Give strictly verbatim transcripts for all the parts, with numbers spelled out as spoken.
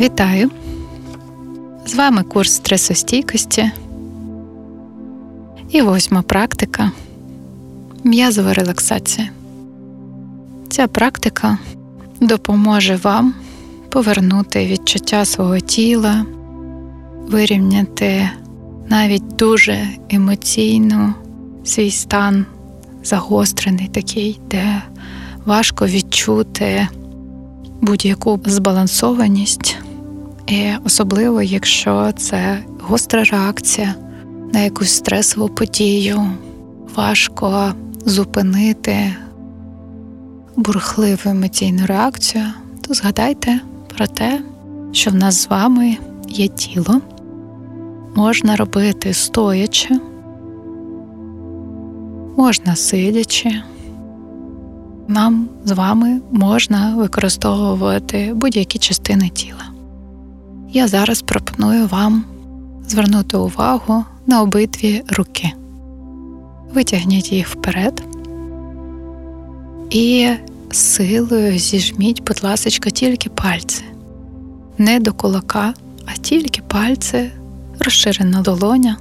Вітаю! З вами курс стресостійкості і восьма практика м'язова релаксація. Ця практика допоможе вам повернути відчуття свого тіла, вирівняти навіть дуже емоційно свій стан, загострений такий, де важко відчути будь-яку збалансованість, і особливо, якщо це гостра реакція на якусь стресову подію, важко зупинити бурхливу емоційну реакцію, то згадайте про те, що в нас з вами є тіло. Можна робити стоячи, можна сидячи. Нам з вами можна використовувати будь-які частини тіла. Я зараз пропоную вам звернути увагу на обидві руки. Витягніть їх вперед і силою зіжміть, будь ласка, тільки пальці. Не до кулака, а тільки пальці, розширена долоня,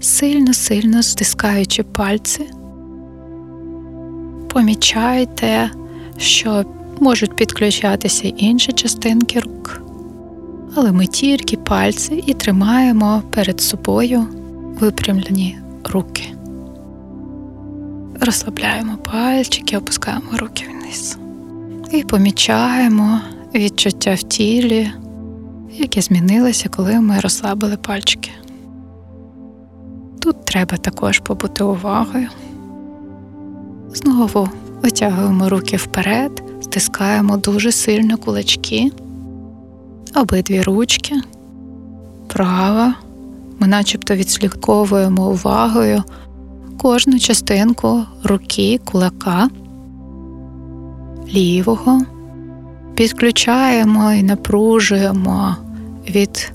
сильно-сильно стискаючи пальці. Помічайте, що можуть підключатися інші частинки рук, але ми тільки пальці і тримаємо перед собою випрямлені руки. Розслабляємо пальчики, опускаємо руки вниз. І помічаємо відчуття в тілі, яке змінилося, коли ми розслабили пальчики. Тут треба також побути увагою. Знову витягуємо руки вперед, стискаємо дуже сильно кулачки, обидві ручки, права. Ми начебто відслідковуємо увагою кожну частинку руки, кулака, лівого. Підключаємо і напружуємо від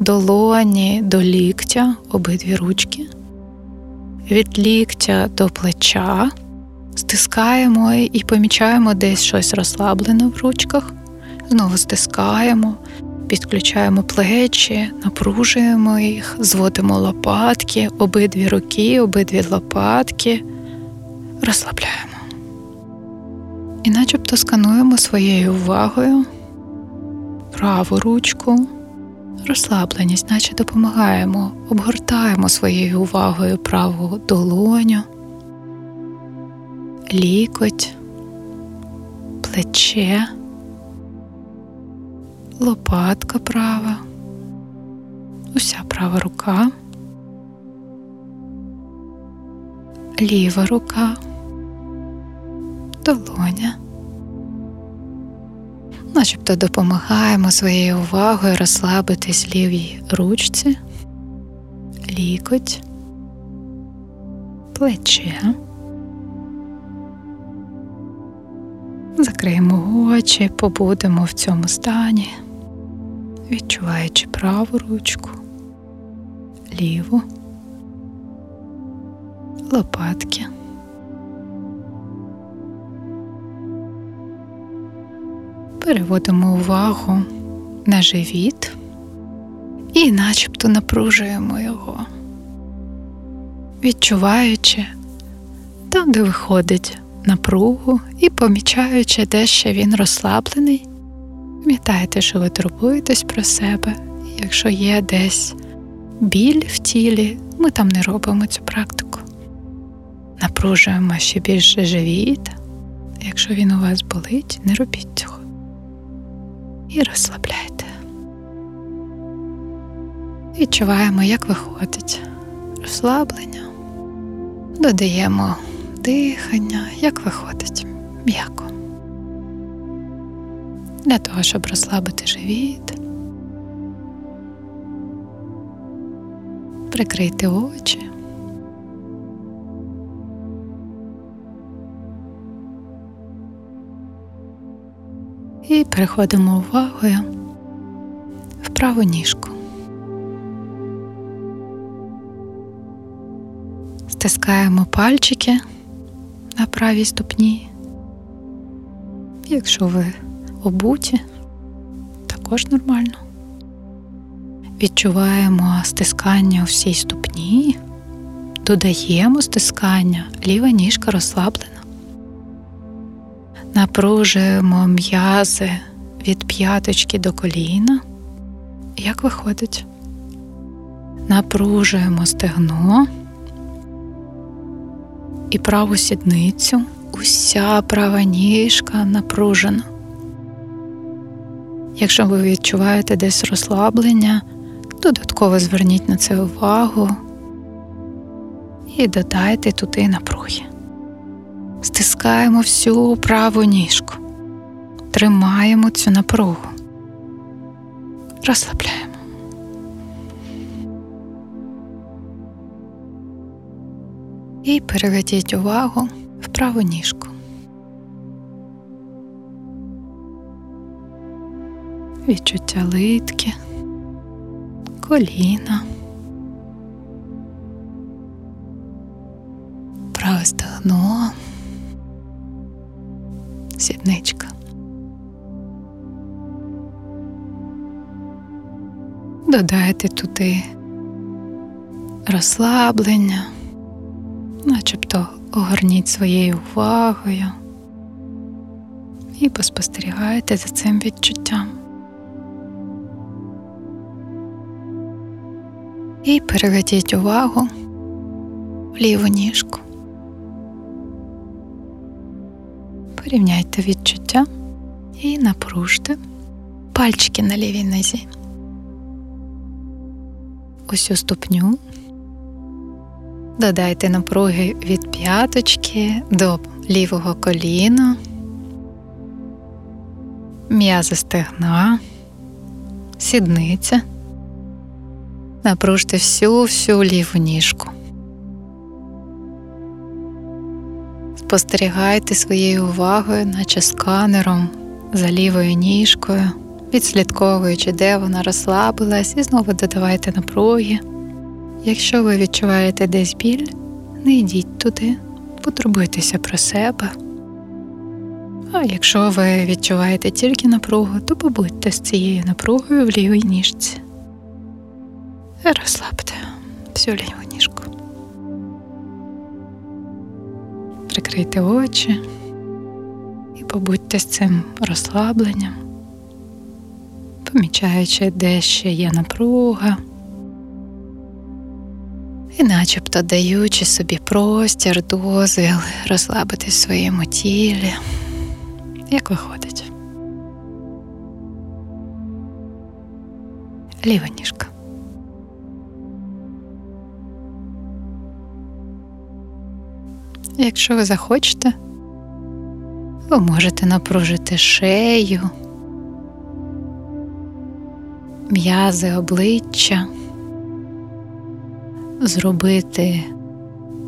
долоні до ліктя обидві ручки, від ліктя до плеча. Стискаємо і помічаємо десь щось розслаблено в ручках. Знову стискаємо, підключаємо плечі, напружуємо їх, зводимо лопатки, обидві руки, обидві лопатки. Розслабляємо. І начебто скануємо своєю увагою праву ручку. Розслабленість, наче допомагаємо, обгортаємо своєю увагою праву долоню. Лікоть, плече, лопатка права, уся права рука, ліва рука, долоня. Начебто допомагаємо своєю увагою розслабитись лівій ручці, лікоть, плече. Закриємо очі, побудемо в цьому стані, відчуваючи праву ручку, ліву, лопатки. Переводимо увагу на живіт і начебто напружуємо його, відчуваючи там, де виходить напругу і помічаючи, де ще він розслаблений. Пам'ятайте, що ви турбуєтесь про себе. Якщо є десь біль в тілі, ми там не робимо цю практику. Напружуємо ще більше живіт. Якщо він у вас болить, не робіть цього. І розслабляйте. Відчуваємо, як виходить розслаблення. Додаємо дихання, як виходить, м'яко. Для того, щоб розслабити живіт. Прикрийте очі. І переходимо увагою в праву ніжку. Стискаємо пальчики на правій ступні. Якщо ви обуті, так також нормально. Відчуваємо стискання у всій ступні, додаємо стискання, ліва ніжка розслаблена. Напружуємо м'язи від п'яточки до коліна, як виходить. Напружуємо стегно і праву сідницю, уся права ніжка напружена. Якщо ви відчуваєте десь розслаблення, додатково зверніть на це увагу і додайте туди напруги. Стискаємо всю праву ніжку, тримаємо цю напругу, розслабляємо. І переведіть увагу в праву ніжку. Відчуття литки, коліна, праве стегно, сідничка. Додайте туди розслаблення, начебто огорніть своєю увагою і поспостерігайте за цим відчуттям. І переведіть увагу в ліву ніжку. Порівняйте відчуття і напружте пальчики на лівій нозі. Усю ступню. Додайте напруги від п'яточки до лівого коліна, м'язи стегна, сідниця. Напружте всю-всю ліву ніжку. Спостерігайте своєю увагою, наче сканером, за лівою ніжкою, відслідковуючи, де вона розслабилась, і знову додавайте напруги. Якщо ви відчуваєте десь біль, не йдіть туди, потурбуйтеся про себе. А якщо ви відчуваєте тільки напругу, то побудьте з цією напругою в лівій ніжці. Розслабте всю ліву ніжку. Прикрийте очі і побудьте з цим розслабленням, помічаючи, де ще є напруга, і начебто даючи собі простір, дозвіл розслабитись в своєму тілі, як виходить. Ліва ніжка. Якщо ви захочете, ви можете напружити шею, м'язи обличчя, зробити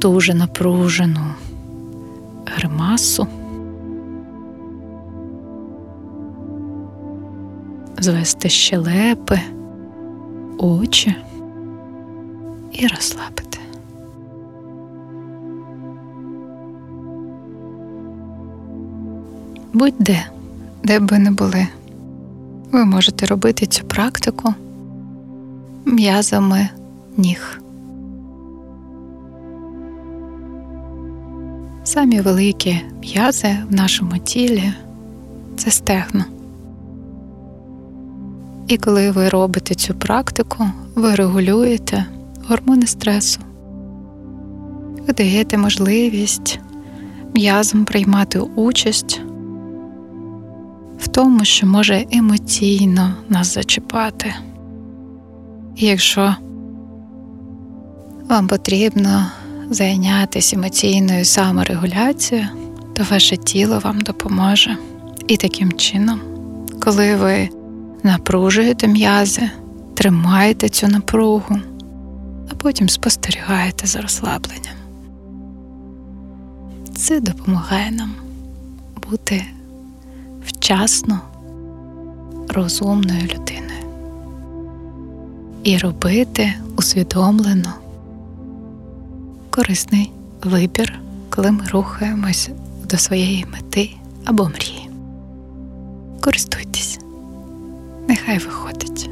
дуже напружену гримасу, звести щелепи, очі і розслабити. Будь-де, де б ви не були, ви можете робити цю практику м'язами ніг. Самі великі м'язи в нашому тілі – це стегна. І коли ви робите цю практику, ви регулюєте гормони стресу. Ви даєте можливість м'язам приймати участь в тому, що може емоційно нас зачіпати. І якщо вам потрібно зайнятися емоційною саморегуляцією, то ваше тіло вам допоможе. І таким чином, коли ви напружуєте м'язи, тримаєте цю напругу, а потім спостерігаєте за розслабленням. Це допомагає нам бути вчасно розумною людиною і робити усвідомлено корисний вибір, коли ми рухаємось до своєї мети або мрії. Користуйтесь. Нехай виходить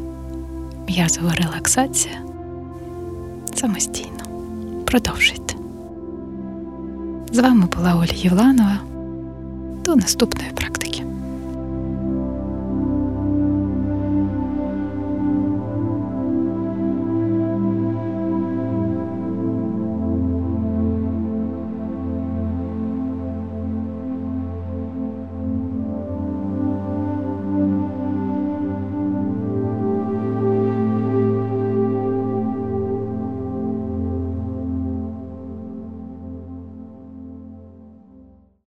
м'язова релаксація самостійно. Продовжуйте. З вами була Оля Євланова. До наступної практики.